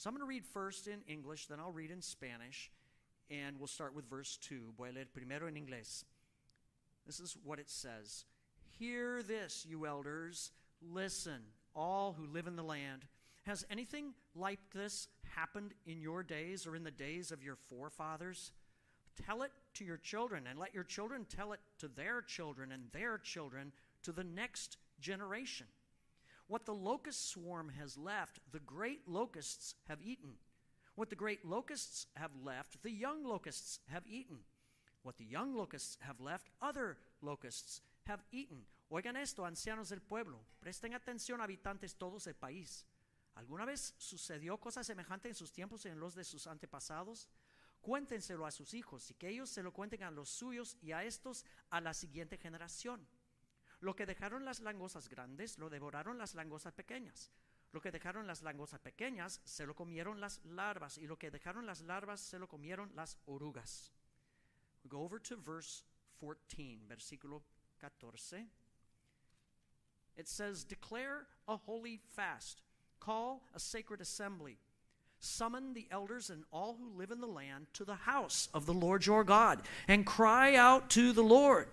So I'm going to read first in English, then I'll read in Spanish, and we'll start with verse 2. Voy a leer primero en inglés. This is what it says. Hear this, you elders. Listen, all who live in the land. Has anything like this happened in your days or in the days of your forefathers? Tell it to your children, and let your children tell it to their children and their children to the next generation. What the locust swarm has left, the great locusts have eaten. What the great locusts have left, the young locusts have eaten. What the young locusts have left, other locusts have eaten. Oigan esto, ancianos del pueblo. Presten atención, habitantes todos del país. ¿Alguna vez sucedió cosa semejante en sus tiempos y en los de sus antepasados? Cuéntenselo a sus hijos y que ellos se lo cuenten a los suyos y a estos a la siguiente generación. Lo que dejaron las langostas grandes lo devoraron las langostas pequeñas. Lo que dejaron las langostas pequeñas se lo comieron las larvas y lo que dejaron las larvas se lo comieron las orugas. We go over to verse 14, versículo 14. It says, declare a holy fast. Call a sacred assembly. Summon the elders and all who live in the land to the house of the Lord your God, and cry out to the Lord.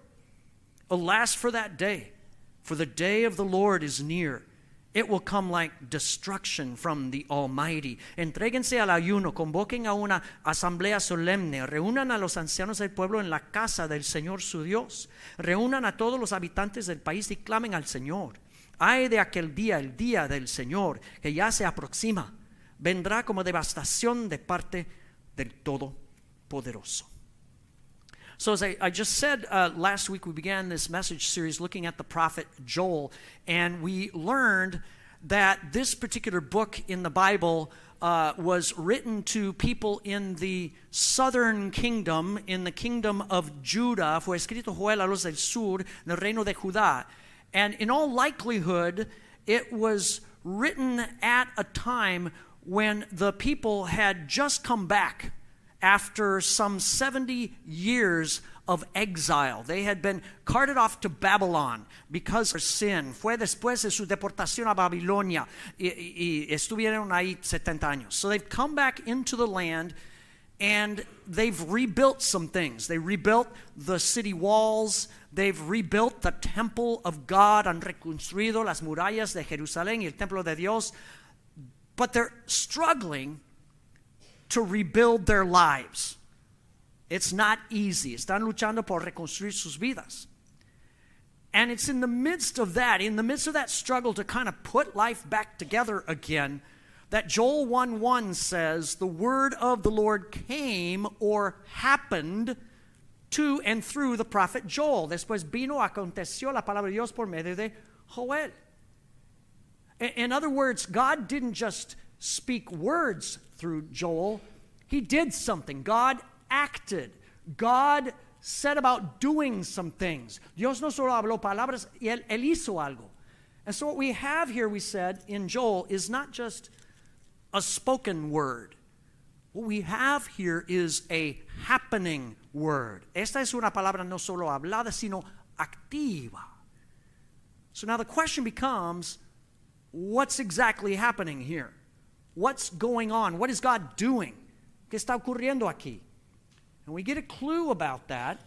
Alas for that day, for the day of the Lord is near. It will come like destruction from the Almighty. Entréguense al ayuno, convoquen a una asamblea solemne, reúnan a los ancianos del pueblo en la casa del Señor su Dios, reúnan a todos los habitantes del país y clamen al Señor. Ay de aquel día, el día del Señor, que ya se aproxima. Vendrá como devastación de parte del Todopoderoso. So as I just said, last week we began this message series looking at the prophet Joel, and we learned that this particular book in the Bible was written to people in the southern kingdom, in the kingdom of Judah. Fue escrito Joel a los del sur, en el reino de Judá. And in all likelihood, it was written at a time when the people had just come back after some 70 years of exile. They had been carted off to Babylon because of their sin. Fue después de su deportación a Babilonia y estuvieron ahí 70 años. So they've come back into the land and they've rebuilt some things. They rebuilt the city walls. They've rebuilt the temple of God. Han reconstruido las murallas de Jerusalén y el templo de Dios. But they're struggling to rebuild their lives. It's not easy. Están luchando por reconstruir sus vidas. And it's in the midst of that struggle to kind of put life back together again, that Joel 1:1 says, the word of the Lord came or happened to and through the prophet Joel. Después vino, aconteció la palabra de Dios por medio de Joel. In other words, God didn't just speak words through Joel. He did something. God acted. God set about doing some things. Dios no solo habló palabras, y él hizo algo. And so what we have here, we said, in Joel is not just a spoken word. What we have here is a happening word. Esta es una palabra no solo hablada, sino activa. So now the question becomes, what's exactly happening here? What's going on? What is God doing? ¿Qué está ocurriendo aquí? And we get a clue about that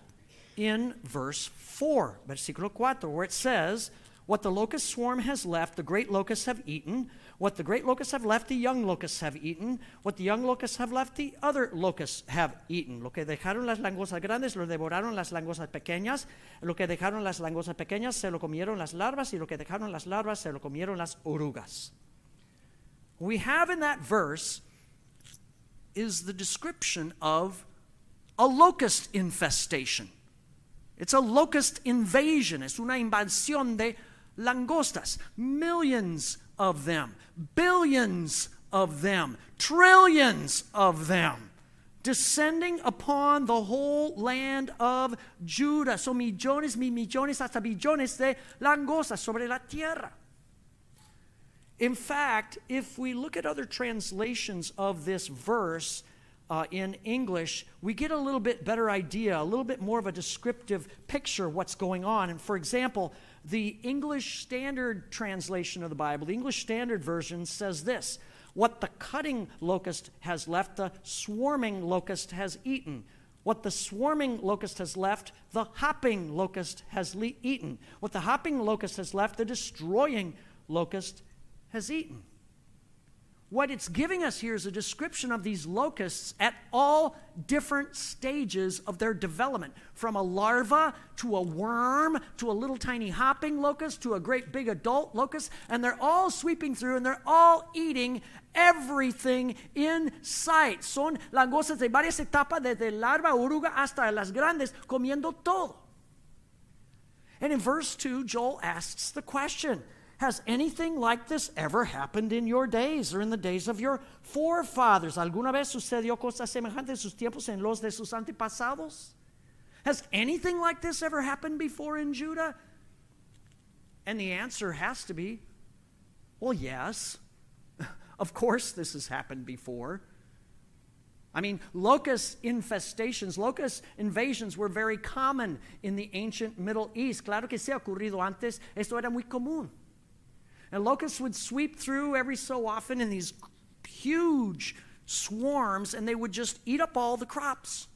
in verse 4, versículo 4, where it says, what the locust swarm has left, the great locusts have eaten. What the great locusts have left, the young locusts have eaten. What the young locusts have left, the other locusts have eaten. Lo que dejaron las langostas grandes, lo devoraron las langostas pequeñas. Lo que dejaron las langostas pequeñas, se lo comieron las larvas. Y lo que dejaron las larvas, se lo comieron las orugas. What we have in that verse is the description of a locust infestation. It's a locust invasion. Es una invasión de langostas. Millions of them, billions of them, trillions of them, descending upon the whole land of Judah. So millones, mil millones, hasta billones de langostas sobre la tierra. In fact, if we look at other translations of this verse in English, we get a little bit better idea, a little bit more of a descriptive picture of what's going on. And for example, the English Standard Translation of the Bible, the English Standard Version says this, What the cutting locust has left, the swarming locust has eaten. What the swarming locust has left, the hopping locust has eaten. What the hopping locust has left, the destroying locust has eaten. What it's giving us here is a description of these locusts at all different stages of their development, from a larva to a worm to a little tiny hopping locust to a great big adult locust, and they're all sweeping through and they're all eating everything in sight. Son langostas de varias etapas, desde larva, oruga hasta las grandes, comiendo todo. And in verse 2, Joel asks the question, has anything like this ever happened in your days or in the days of your forefathers? ¿Alguna vez sucedió cosa semejante en sus tiempos en los de sus antepasados? Has anything like this ever happened before in Judah? And the answer has to be, well, yes. Of course this has happened before. I mean, locust infestations, locust invasions were very common in the ancient Middle East. Claro que se ha ocurrido antes, esto era muy común. And locusts would sweep through every so often in these huge swarms, and they would just eat up all the crops.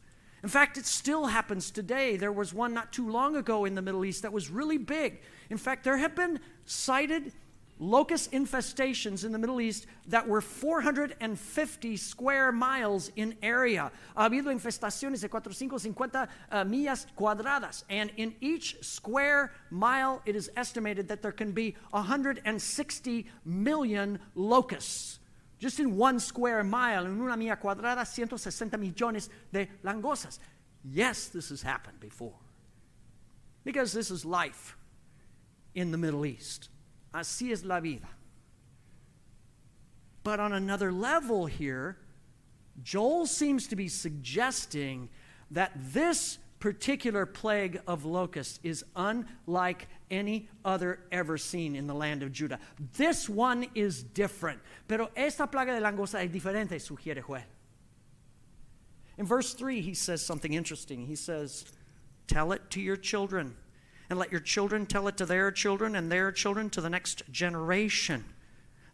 In fact, it still happens today. There was one not too long ago in the Middle East that was really big. In fact, there have been cited locust infestations in the Middle East that were 450 square miles in area. Ha habido infestaciones de 450 millas cuadradas. And in each square mile, it is estimated that there can be 160 million locusts. Just in one square mile, en una milla cuadrada, 160 millones de langostas. Yes, this has happened before. Because this is life in the Middle East. Así es la vida. But on another level here, Joel seems to be suggesting that this particular plague of locusts is unlike any other ever seen in the land of Judah. This one is different. Pero esta plaga de langosta es diferente, sugiere Joel. In verse 3, he says something interesting. He says, tell it to your children. And let your children tell it to their children and their children to the next generation.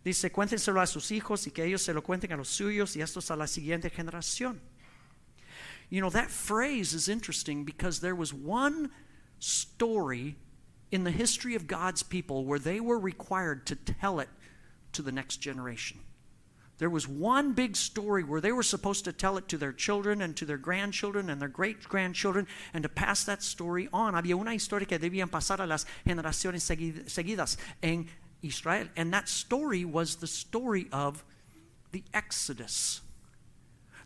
Dice, cuéntenselo a sus hijos y que ellos se lo cuenten a los suyos y estos a la siguiente generación. You know, that phrase is interesting because there was one story in the history of God's people where they were required to tell it to the next generation. There was one big story where they were supposed to tell it to their children and to their grandchildren and their great-grandchildren and to pass that story on. Había una historia que debían pasar a las generaciones seguidas en Israel. And that story was the story of the Exodus,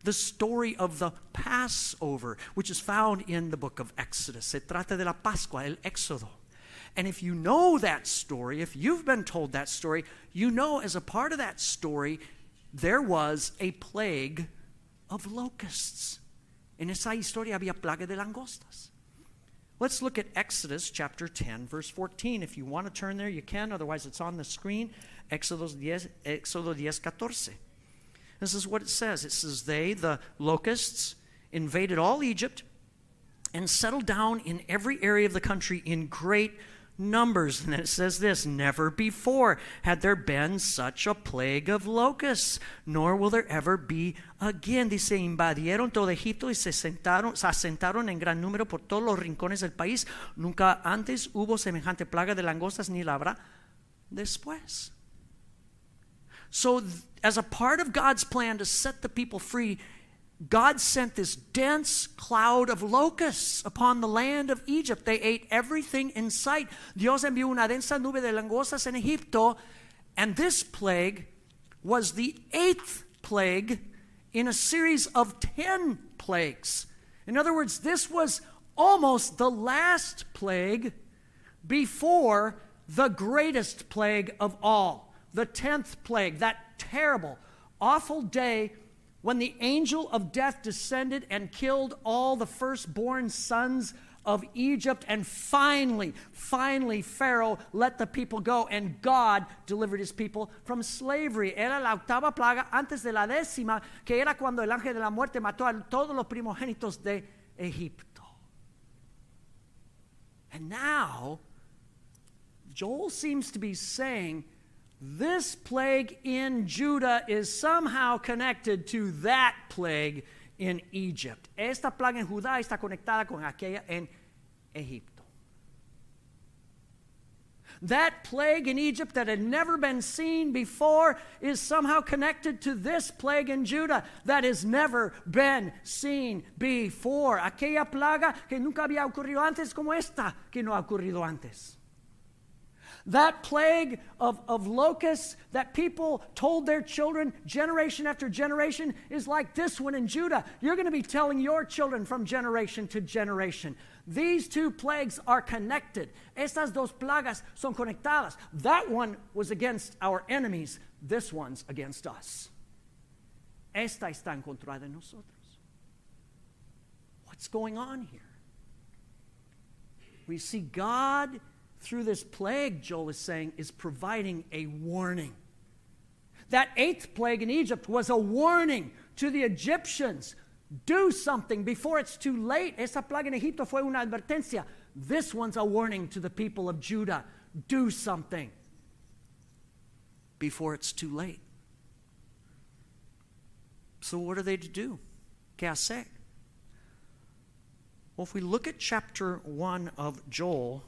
the story of the Passover, which is found in the book of Exodus. Se trata de la Pascua, el Éxodo. And if you know that story, if you've been told that story, you know as a part of that story, there was a plague of locusts. En esa historia había plaga de langostas. Let's look at Exodus chapter 10, verse 14. If you want to turn there, you can. Otherwise, it's on the screen. Exodus 10:14. This is what it says. It says, they, the locusts, invaded all Egypt and settled down in every area of the country in great numbers. And then it says this, never before had there been such a plague of locusts, nor will there ever be again. Dice, invadieron todo Egipto y se asentaron en gran número por todos los rincones del país. Nunca antes hubo semejante plaga de langostas, ni la habrá después. So as a part of God's plan to set the people free, God sent this dense cloud of locusts upon the land of Egypt. They ate everything in sight. Dios envió una densa nube de langostas en Egipto. And this plague was the 8th plague in a series of 10 plagues. In other words, this was almost the last plague before the greatest plague of all, the 10th plague, that terrible, awful day when the angel of death descended and killed all the firstborn sons of Egypt. And finally, Pharaoh let the people go, and God delivered his people from slavery. Era la octava plaga antes de la décima, que era cuando el ángel de la muerte mató a todos los primogénitos de Egipto. And now, Joel seems to be saying this plague in Judah is somehow connected to that plague in Egypt. Esta plaga en Judá está conectada con aquella en Egipto. That plague in Egypt that had never been seen before is somehow connected to this plague in Judah that has never been seen before. Aquella plaga que nunca había ocurrido antes como esta que no ha ocurrido antes. That plague of locusts that people told their children generation after generation is like this one in Judah. You're going to be telling your children from generation to generation. These two plagues are connected. Estas dos plagas son conectadas. That one was against our enemies. This one's against us. Esta está en contra de nosotros. What's going on here? We see God, through this plague, Joel is saying, is providing a warning. That eighth plague in Egypt was a warning to the Egyptians. Do something before it's too late. Esa plaga en Egipto fue una advertencia. This one's a warning to the people of Judah. Do something before it's too late. So what are they to do? ¿Qué hacer? Well, if we look at chapter 1 of Joel,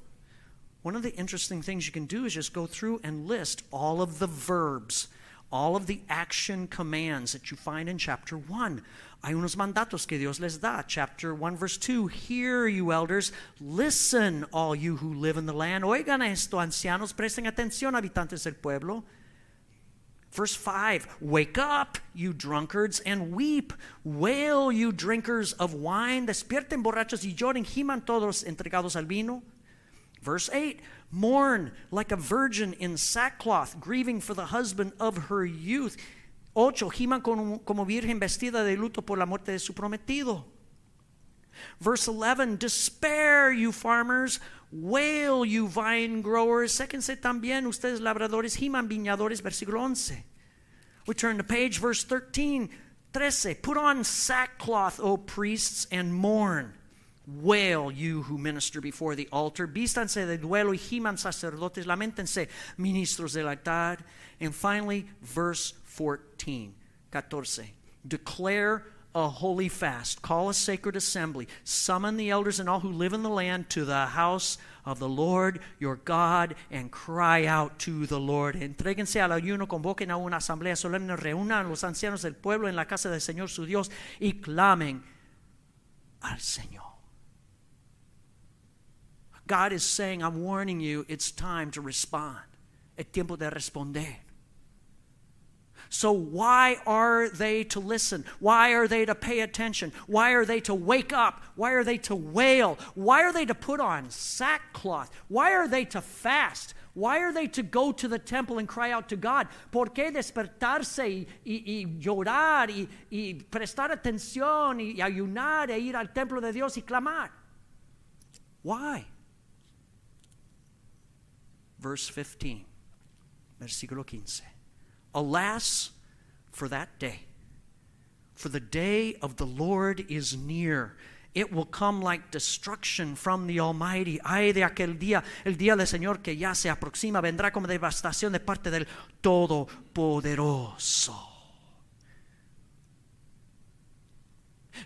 one of the interesting things you can do is just go through and list all of the verbs, all of the action commands that you find in chapter 1. Hay unos mandatos que Dios les da. Chapter 1, verse 2, hear, you elders, listen, all you who live in the land. Oigan esto, ancianos, presten atención, habitantes del pueblo. Verse 5, wake up, you drunkards, and weep. Wail, you drinkers of wine. Despierten, borrachos, y lloren. Giman todos entregados al vino. Verse 8, mourn like a virgin in sackcloth, grieving for the husband of her youth. 8, giman como virgen vestida de luto por la muerte de su prometido. Verse 11, despair, you farmers, wail, you vine growers, séquense también, ustedes labradores, giman viñadores, versículo 11. We turn the page, verse 13, put on sackcloth, O priests, and mourn. Wail, you who minister before the altar. Vístanse de duelo y giman sacerdotes. Lamentense, ministros del altar. And finally, verse 14. Declare a holy fast. Call a sacred assembly. Summon the elders and all who live in the land to the house of the Lord your God and cry out to the Lord. Entréguense al ayuno, convoquen a una asamblea solemne, reúnan los ancianos del pueblo en la casa del Señor su Dios y clamen al Señor. God is saying, I'm warning you, it's time to respond. Es tiempo de responder. So why are they to listen? Why are they to pay attention? Why are they to wake up? Why are they to wail? Why are they to put on sackcloth? Why are they to fast? Why are they to go to the temple and cry out to God? ¿Por qué despertarse y llorar y prestar atención y ayunar e ir al templo de Dios y clamar? Why? Verse 15, versículo 15. Alas, for that day, for the day of the Lord is near. It will come like destruction from the Almighty. Ay de aquel día, el día del Señor que ya se aproxima, vendrá como devastación de parte del Todopoderoso.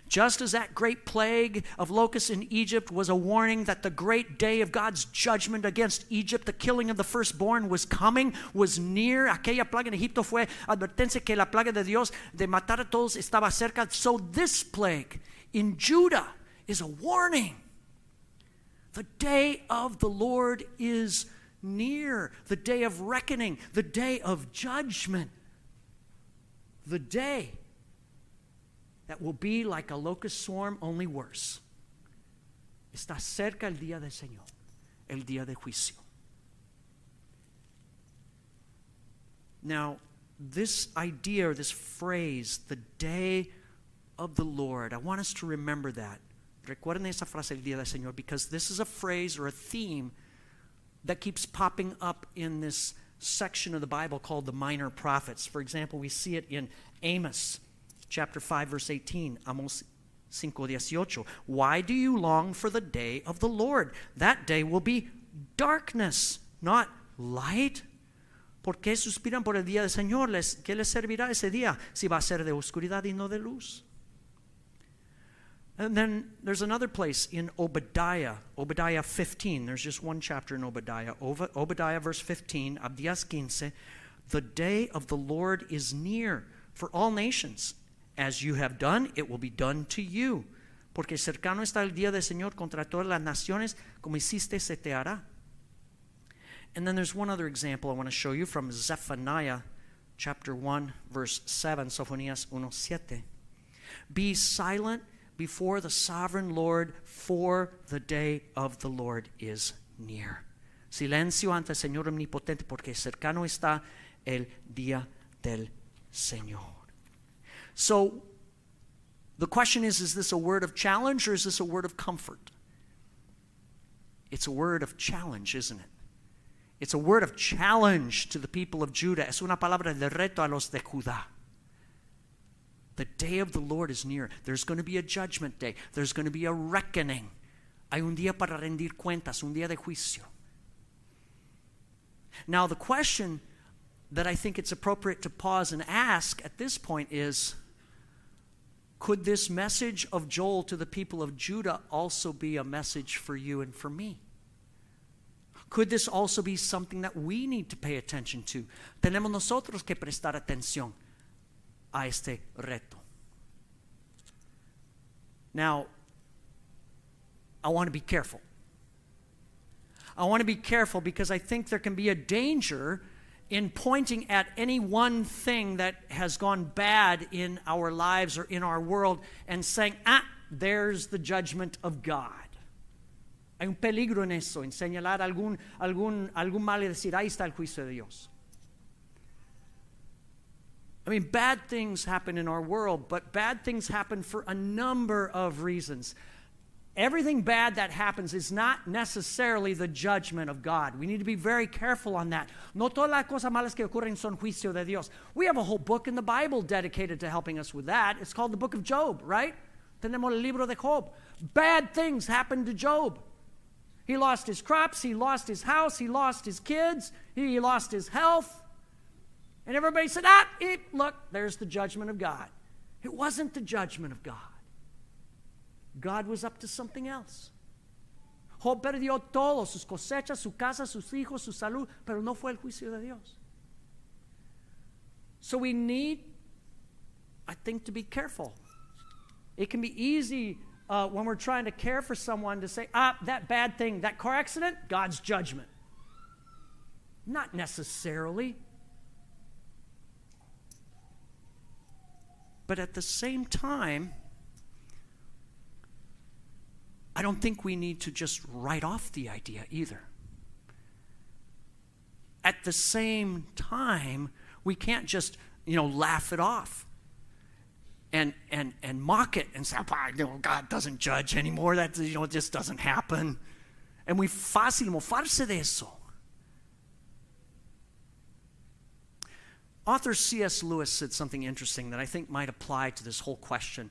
Just as that great plague of locusts in Egypt was a warning that the great day of God's judgment against Egypt, the killing of the firstborn, was coming, was near. Aquella plaga en Egipto fue advertencia que la plaga de Dios de matar a todos estaba cerca. So this plague in Judah is a warning. The day of the Lord is near. The day of reckoning. The day of judgment. The day that will be like a locust swarm, only worse. Está cerca el día del Señor, el día de juicio. Now, this idea or this phrase, the day of the Lord, I want us to remember that. Recuerden esa frase, el día del Señor, because this is a phrase or a theme that keeps popping up in this section of the Bible called the Minor Prophets. For example, we see it in Amos. Chapter 5, verse 18, Amos 5:18. Why do you long for the day of the Lord? That day will be darkness, not light. ¿Por qué suspiran por el día del Señor? ¿Qué les servirá ese día si va a ser de oscuridad y no de luz? And then there's another place in Obadiah, Obadiah 15. There's just one chapter in Obadiah. Obadiah verse 15, Abdías 15. The day of the Lord is near for all nations. As you have done, it will be done to you. Porque cercano está el día del Señor contra todas las naciones, como hiciste se te hará. And then there's one other example I want to show you from Zephaniah chapter 1 verse 7, Sofonías 1:7. Be silent before the sovereign Lord, for the day of the Lord is near. Silencio ante el Señor omnipotente, porque cercano está el día del Señor. So the question is this a word of challenge or is this a word of comfort? It's a word of challenge, isn't it? It's a word of challenge to the people of Judah. Es una palabra de reto a los de Judá. The day of the Lord is near. There's going to be a judgment day. There's going to be a reckoning. Hay un día para rendir cuentas, un día de juicio. Now the question that I think it's appropriate to pause and ask at this point is, could this message of Joel to the people of Judah also be a message for you and for me? Could this also be something that we need to pay attention to? Tenemos nosotros que prestar atención a este reto. Now, I want to be careful. I want to be careful because I think there can be a danger in pointing at any one thing that has gone bad in our lives or in our world and saying, there's the judgment of God. Hay un peligro en eso, en señalar algún mal y decir, ahí está el juicio de Dios. I mean, bad things happen in our world, but bad things happen for a number of reasons. Everything bad that happens is not necessarily the judgment of God. We need to be very careful on that. No todas las cosas malas que ocurren son juicio de Dios. We have a whole book in the Bible dedicated to helping us with that. It's called the Book of Job, right? Tenemos el libro de Job. Bad things happened to Job. He lost his crops, he lost his house, he lost his kids, he lost his health. And everybody said, look, there's the judgment of God. It wasn't the judgment of God. God was up to something else. Job perdió todo, sus cosechas, su casa, sus hijos, su salud, pero no fue el juicio de Dios. So we need, I think, to be careful. It can be easy when we're trying to care for someone to say, that bad thing, that car accident, God's judgment. Not necessarily. But at the same time, I don't think we need to just write off the idea either. At the same time, we can't just, laugh it off. And mock it and say, God doesn't judge anymore. That, it just doesn't happen. And we fácil mofarse de eso. Author C.S. Lewis said something interesting that I think might apply to this whole question.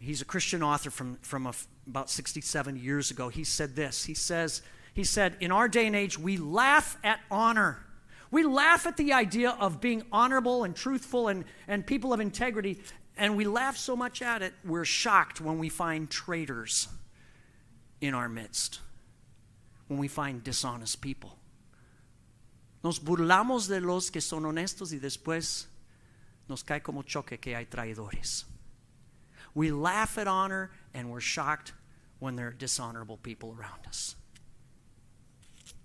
He's a Christian author from about 67 years ago. He said this. He said, in our day and age, we laugh at honor. We laugh at the idea of being honorable and truthful and people of integrity, and we laugh so much at it, we're shocked when we find traitors in our midst, when we find dishonest people. Nos burlamos de los que son honestos y después nos cae como choque que hay traidores. We laugh at honor, and we're shocked when there are dishonorable people around us.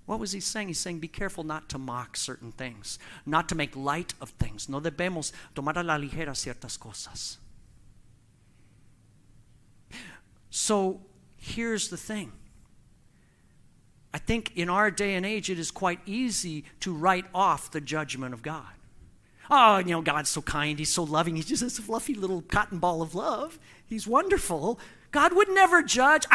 What was he saying? He's saying, be careful not to mock certain things, not to make light of things. No debemos tomar a la ligera ciertas cosas. So here's the thing. I think in our day and age, it is quite easy to write off the judgment of God. God's so kind, he's so loving, he's just this fluffy little cotton ball of love. He's wonderful. God would never judge.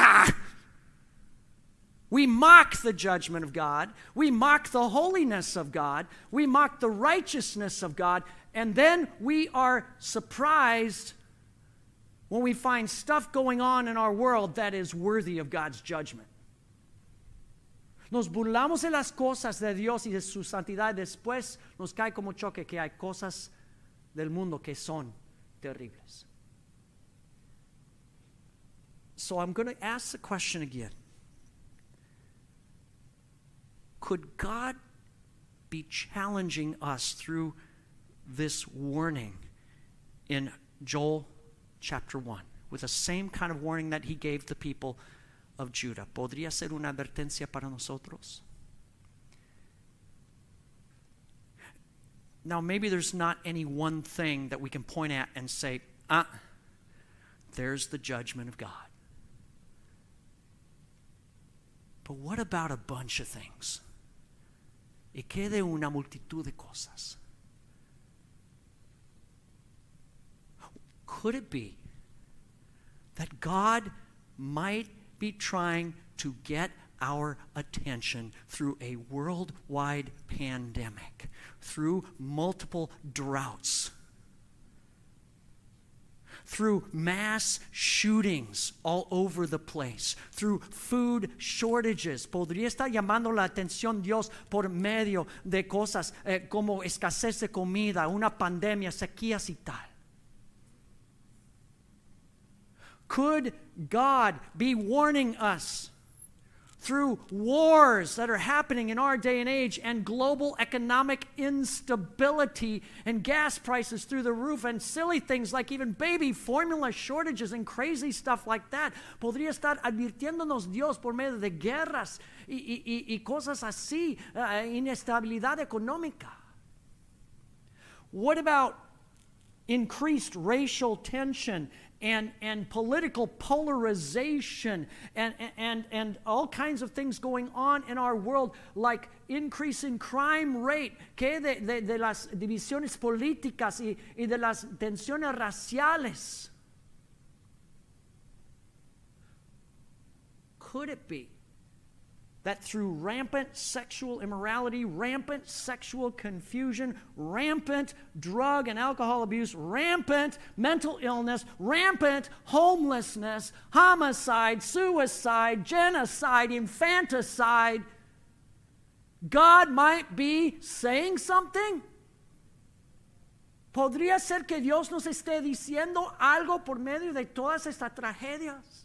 We mock the judgment of God. We mock the holiness of God. We mock the righteousness of God. And then we are surprised when we find stuff going on in our world that is worthy of God's judgment. Nos burlamos de las cosas de Dios y de su santidad. Después nos cae como choque que hay cosas del mundo que son terribles. So I'm going to ask the question again. Could God be challenging us through this warning in Joel chapter 1 with the same kind of warning that he gave the people of Judah? ¿Podría ser una advertencia para nosotros? Now maybe there's not any one thing that we can point at and say, there's the judgment of God. But what about a bunch of things? Y que de una multitud de cosas. Could it be that God might be trying to get our attention through a worldwide pandemic, through multiple droughts, through mass shootings all over the place, through food shortages? Podría estar llamando la atención Dios por medio de cosas como escasez de comida, una pandemia, sequías y tal. Could God be warning us through wars that are happening in our day and age, and global economic instability, and gas prices through the roof, and silly things like even baby formula shortages and crazy stuff like that? Podría estar advirtiéndonos Dios por medio de guerras y cosas así, inestabilidad económica. What about increased racial tension and political polarization and all kinds of things going on in our world, like increasing crime rate? Que de las divisiones políticas y de las tensiones raciales? Could it be that through rampant sexual immorality, rampant sexual confusion, rampant drug and alcohol abuse, rampant mental illness, rampant homelessness, homicide, suicide, genocide, infanticide, God might be saying something? ¿Podría ser que Dios nos esté diciendo algo por medio de todas estas tragedias?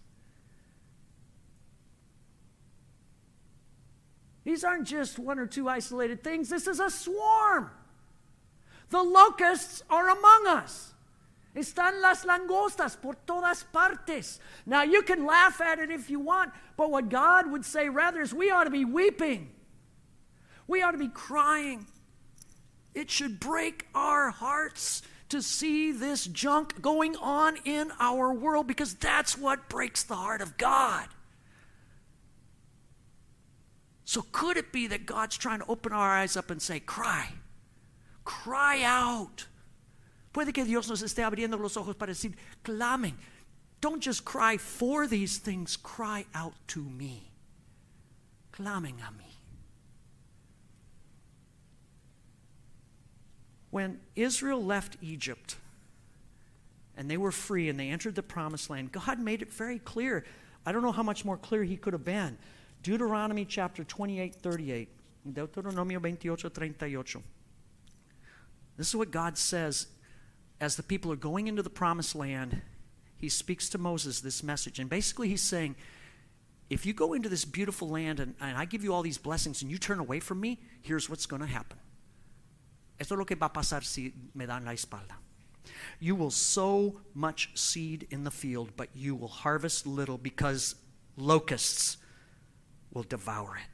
These aren't just one or two isolated things. This is a swarm. The locusts are among us. Están las langostas por todas partes. Now, you can laugh at it if you want, but what God would say rather is we ought to be weeping. We ought to be crying. It should break our hearts to see this junk going on in our world, because that's what breaks the heart of God. So could it be that God's trying to open our eyes up and say, cry, cry out? Puede que Dios nos esté abriendo los ojos para decir, clamen. Don't just cry for these things, cry out to me. Clamen a mí. When Israel left Egypt and they were free and they entered the promised land, God made it very clear. I don't know how much more clear he could have been. Deuteronomy chapter 28:38. Deuteronomio 28:38. This is what God says as the people are going into the promised land. He speaks to Moses this message. And basically he's saying, if you go into this beautiful land and I give you all these blessings and you turn away from me, here's what's going to happen. Esto es lo que va a pasar si me dan la espalda. You will sow much seed in the field, but you will harvest little, because locusts will devour it.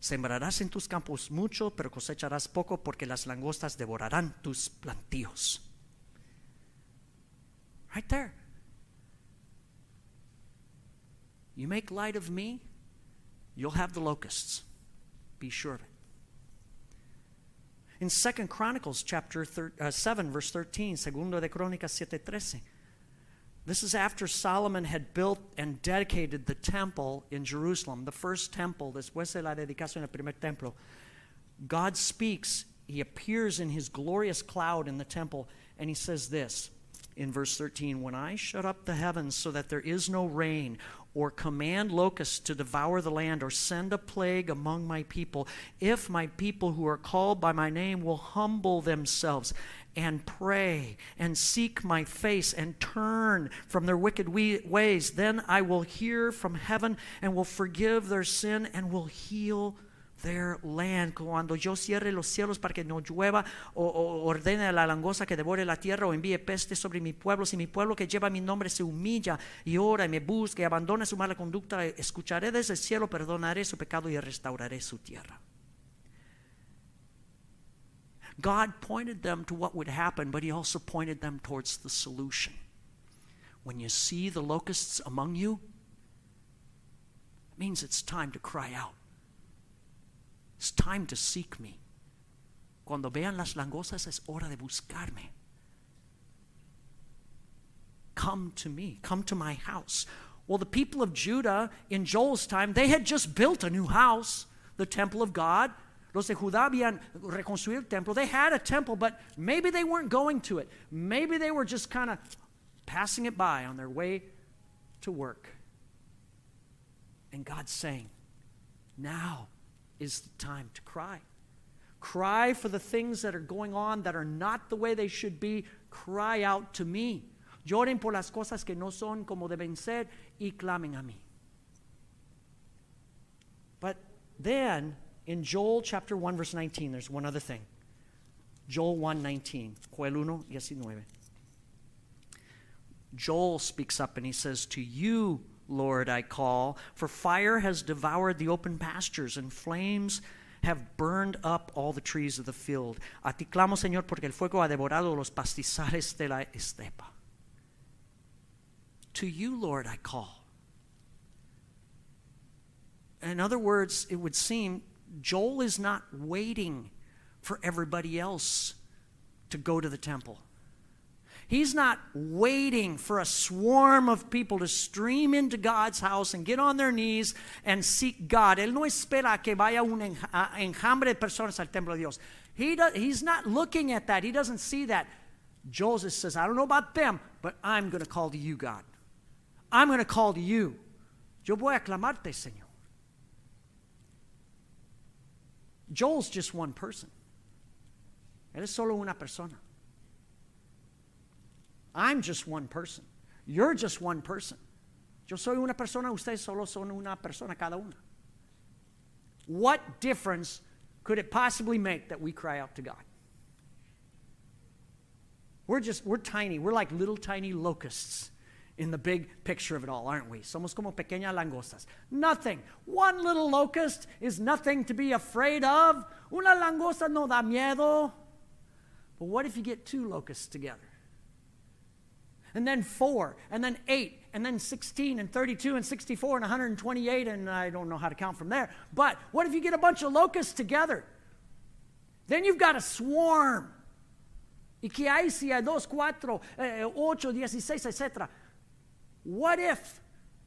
Sembrarás en tus campos mucho, pero cosecharás poco, porque las langostas devorarán tus plantíos. Right there. You make light of me, you'll have the locusts. Be sure of it. In 2 Chronicles chapter 7, verse 13, Segundo de Crónicas 7:13, this is after Solomon had built and dedicated the temple in Jerusalem, the first temple. Después de la dedicación del primer templo, God speaks. He appears in his glorious cloud in the temple, and he says this in verse 13, when I shut up the heavens so that there is no rain, or command locusts to devour the land, or send a plague among my people, if my people who are called by my name will humble themselves and pray and seek my face and turn from their wicked ways, then I will hear from heaven and will forgive their sin and will heal their land. Cuando yo cierre los cielos para que no llueva, o ordene a la langosta que devore la tierra, o envíe peste sobre mi pueblo, si mi pueblo que lleva mi nombre se humilla y ora y me busca y abandona su mala conducta, escucharé desde el cielo, perdonaré su pecado y restauraré su tierra. God pointed them to what would happen, but he also pointed them towards the solution. When you see the locusts among you, it means it's time to cry out. It's time to seek me. Cuando vean las langostas, es hora de buscarme. Come to me. Come to my house. Well, the people of Judah in Joel's time, they had just built a new house, the temple of God. Los de Judá habían reconstruido el templo. They had a temple, but maybe they weren't going to it. Maybe they were just kind of passing it by on their way to work. And God's saying, now is the time to cry. Cry for the things that are going on that are not the way they should be. Cry out to me. Lloren por las cosas que no son como deben ser y clamen a mí. But then, in Joel chapter 1, verse 19, there's one other thing. Joel 1:19. Joel speaks up and he says, to you, Lord, I call, for fire has devoured the open pastures, and flames have burned up all the trees of the field. A ti clamo, Señor, porque el fuego ha devorado los pastizales de la estepa. To you, Lord, I call. In other words, it would seem Joel is not waiting for everybody else to go to the temple. He's not waiting for a swarm of people to stream into God's house and get on their knees and seek God. Él no espera que vaya un enjambre de personas al templo de Dios. He's not looking at that. He doesn't see that. Joseph says, I don't know about them, but I'm going to call to you, God. I'm going to call to you. Yo voy a clamarte, Señor. Joel's just one person. Él es solo una persona. I'm just one person. You're just one person. Yo soy una persona, ustedes solo son una persona, cada una. What difference could it possibly make that we cry out to God? We're tiny. We're like little tiny locusts in the big picture of it all, aren't we? Somos como pequeñas langostas. Nothing. One little locust is nothing to be afraid of. Una langosta no da miedo. But what if you get two locusts together? And then 4, and then 8, and then 16, and 32, and 64, and 128, and I don't know how to count from there. But what if you get a bunch of locusts together? Then you've got a swarm. Y que hay si hay 2, 4, 8, 16, etc. What if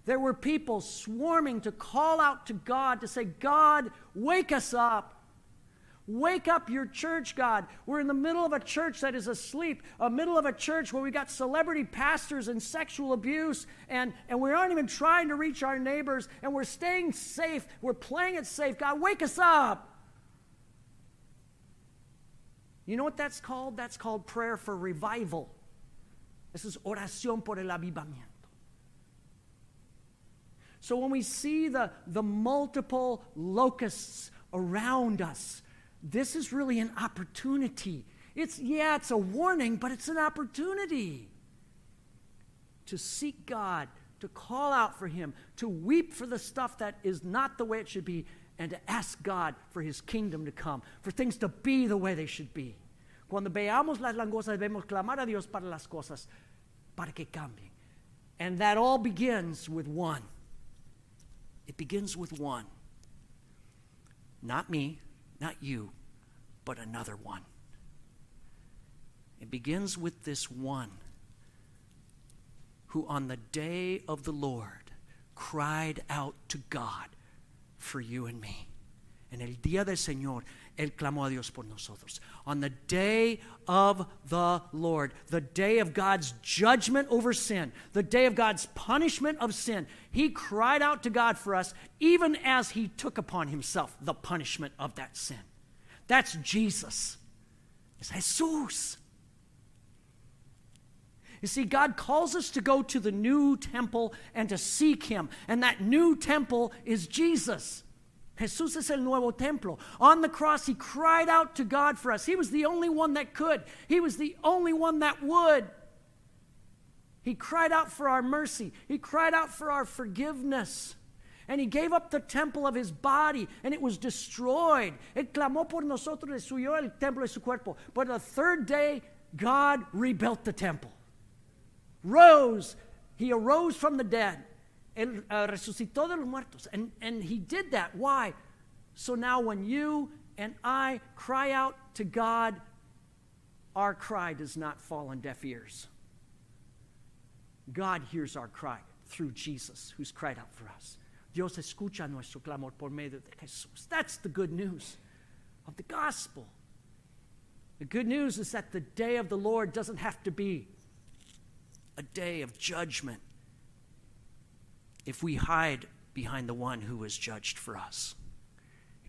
there were people swarming to call out to God, to say, God, wake us up. Wake up your church, God. We're in the middle of a church that is asleep, a middle of a church where we got celebrity pastors and sexual abuse, and we aren't even trying to reach our neighbors, and we're staying safe. We're playing it safe. God, wake us up. You know what that's called? That's called prayer for revival. This is oración por el avivamiento. So when we see the multiple locusts around us, this is really an opportunity. It's a warning, but it's an opportunity to seek God, to call out for him, to weep for the stuff that is not the way it should be, and to ask God for his kingdom to come, for things to be the way they should be. Cuando veamos las langostas, debemos clamar a Dios para las cosas, para que cambien. And that all begins with one. It begins with one. Not me, not you, but another one. It begins with this one who on the day of the Lord cried out to God for you and me. En el día del Señor, Él clamó a Dios por nosotros. On the day of the Lord, the day of God's judgment over sin, the day of God's punishment of sin, he cried out to God for us, even as he took upon himself the punishment of that sin. That's Jesus. It's Jesus. You see, God calls us to go to the new temple and to seek him. And that new temple is Jesus. Jesús es el nuevo templo. On the cross, he cried out to God for us. He was the only one that could. He was the only one that would. He cried out for our mercy. He cried out for our forgiveness. And he gave up the temple of his body, and it was destroyed. Él clamó por nosotros, destruyó el templo de su cuerpo. But on the third day, God rebuilt the temple. He arose from the dead. Él resucitó de los muertos. And he did that. Why? So now when you and I cry out to God, our cry does not fall on deaf ears. God hears our cry through Jesus, who's cried out for us. Dios escucha nuestro clamor por medio de Jesús. That's the good news of the gospel. The good news is that the day of the Lord doesn't have to be a day of judgment if we hide behind the one who was judged for us.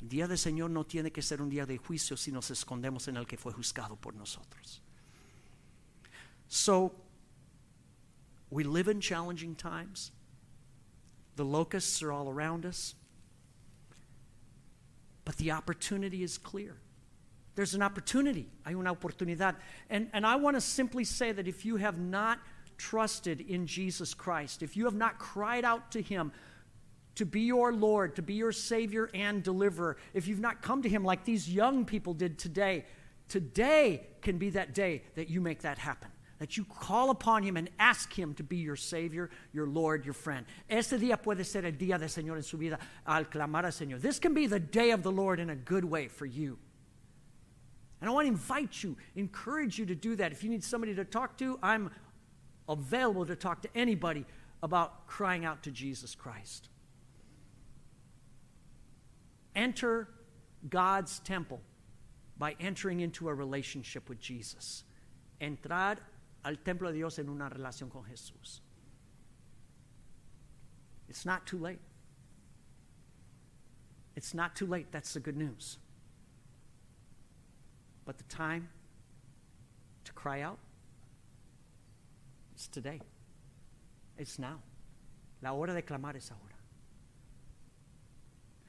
El día del Señor no tiene que ser un día de juicio si nos escondemos en el que fue juzgado por nosotros. So, we live in challenging times. The locusts are all around us. But the opportunity is clear. There's an opportunity. Hay una oportunidad. And I want to simply say that if you have not trusted in Jesus Christ, if you have not cried out to him to be your Lord, to be your Savior and Deliverer, if you've not come to him like these young people did today, today can be that day that you make that happen, that you call upon him and ask him to be your Savior, your Lord, your friend. Este día puede ser el día del Señor en su vida, al clamar al Señor. This can be the day of the Lord in a good way for you. And I want to invite you, encourage you to do that. If you need somebody to talk to, I'm available to talk to anybody about crying out to Jesus Christ. Enter God's temple by entering into a relationship with Jesus. Entrar al templo de Dios en una relación con Jesús. It's not too late. It's not too late. That's the good news. But the time to cry out, it's today. It's now. La hora de clamar es ahora.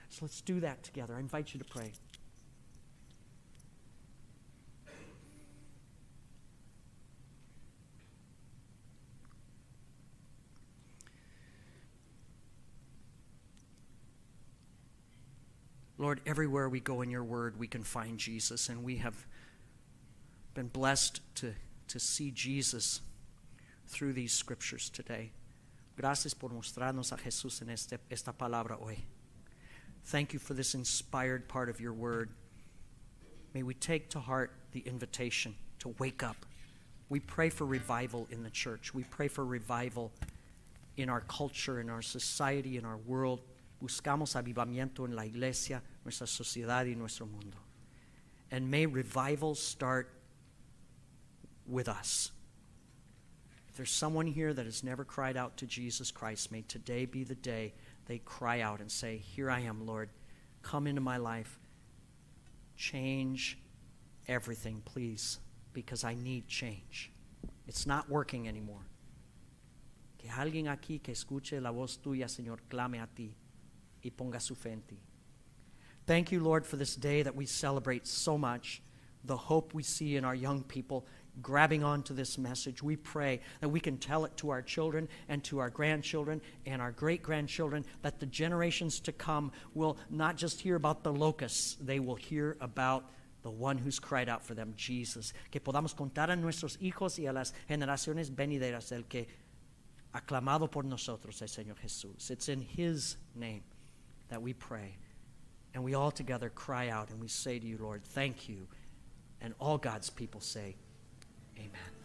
So let's do that together. I invite you to pray. Lord, everywhere we go in your word, we can find Jesus, and we have been blessed to see Jesus through these scriptures today. Gracias por mostrarnos a Jesús en esta palabra hoy. Thank you for this inspired part of your word. May we take to heart the invitation to wake up. We pray for revival in the church. We pray for revival in our culture, in our society, in our world. Buscamos avivamiento en la iglesia, nuestra sociedad y nuestro mundo. And may revival start with us. If there's someone here that has never cried out to Jesus Christ, may today be the day they cry out and say, "Here I am, Lord. Come into my life. Change everything, please, because I need change. It's not working anymore." Que alguien aquí que escuche la voz tuya, Señor, clame a ti y ponga su fe en ti. Thank you, Lord, for this day that we celebrate so much, the hope we see in our young people grabbing onto this message. We pray that we can tell it to our children and to our grandchildren and our great-grandchildren, that the generations to come will not just hear about the locusts, they will hear about the one who's cried out for them, Jesus. Que podamos contar a nuestros hijos y a las generaciones venideras el que ha clamado por nosotros el Señor Jesús. It's in his name that we pray. And we all together cry out and we say to you, Lord, thank you. And all God's people say, amen.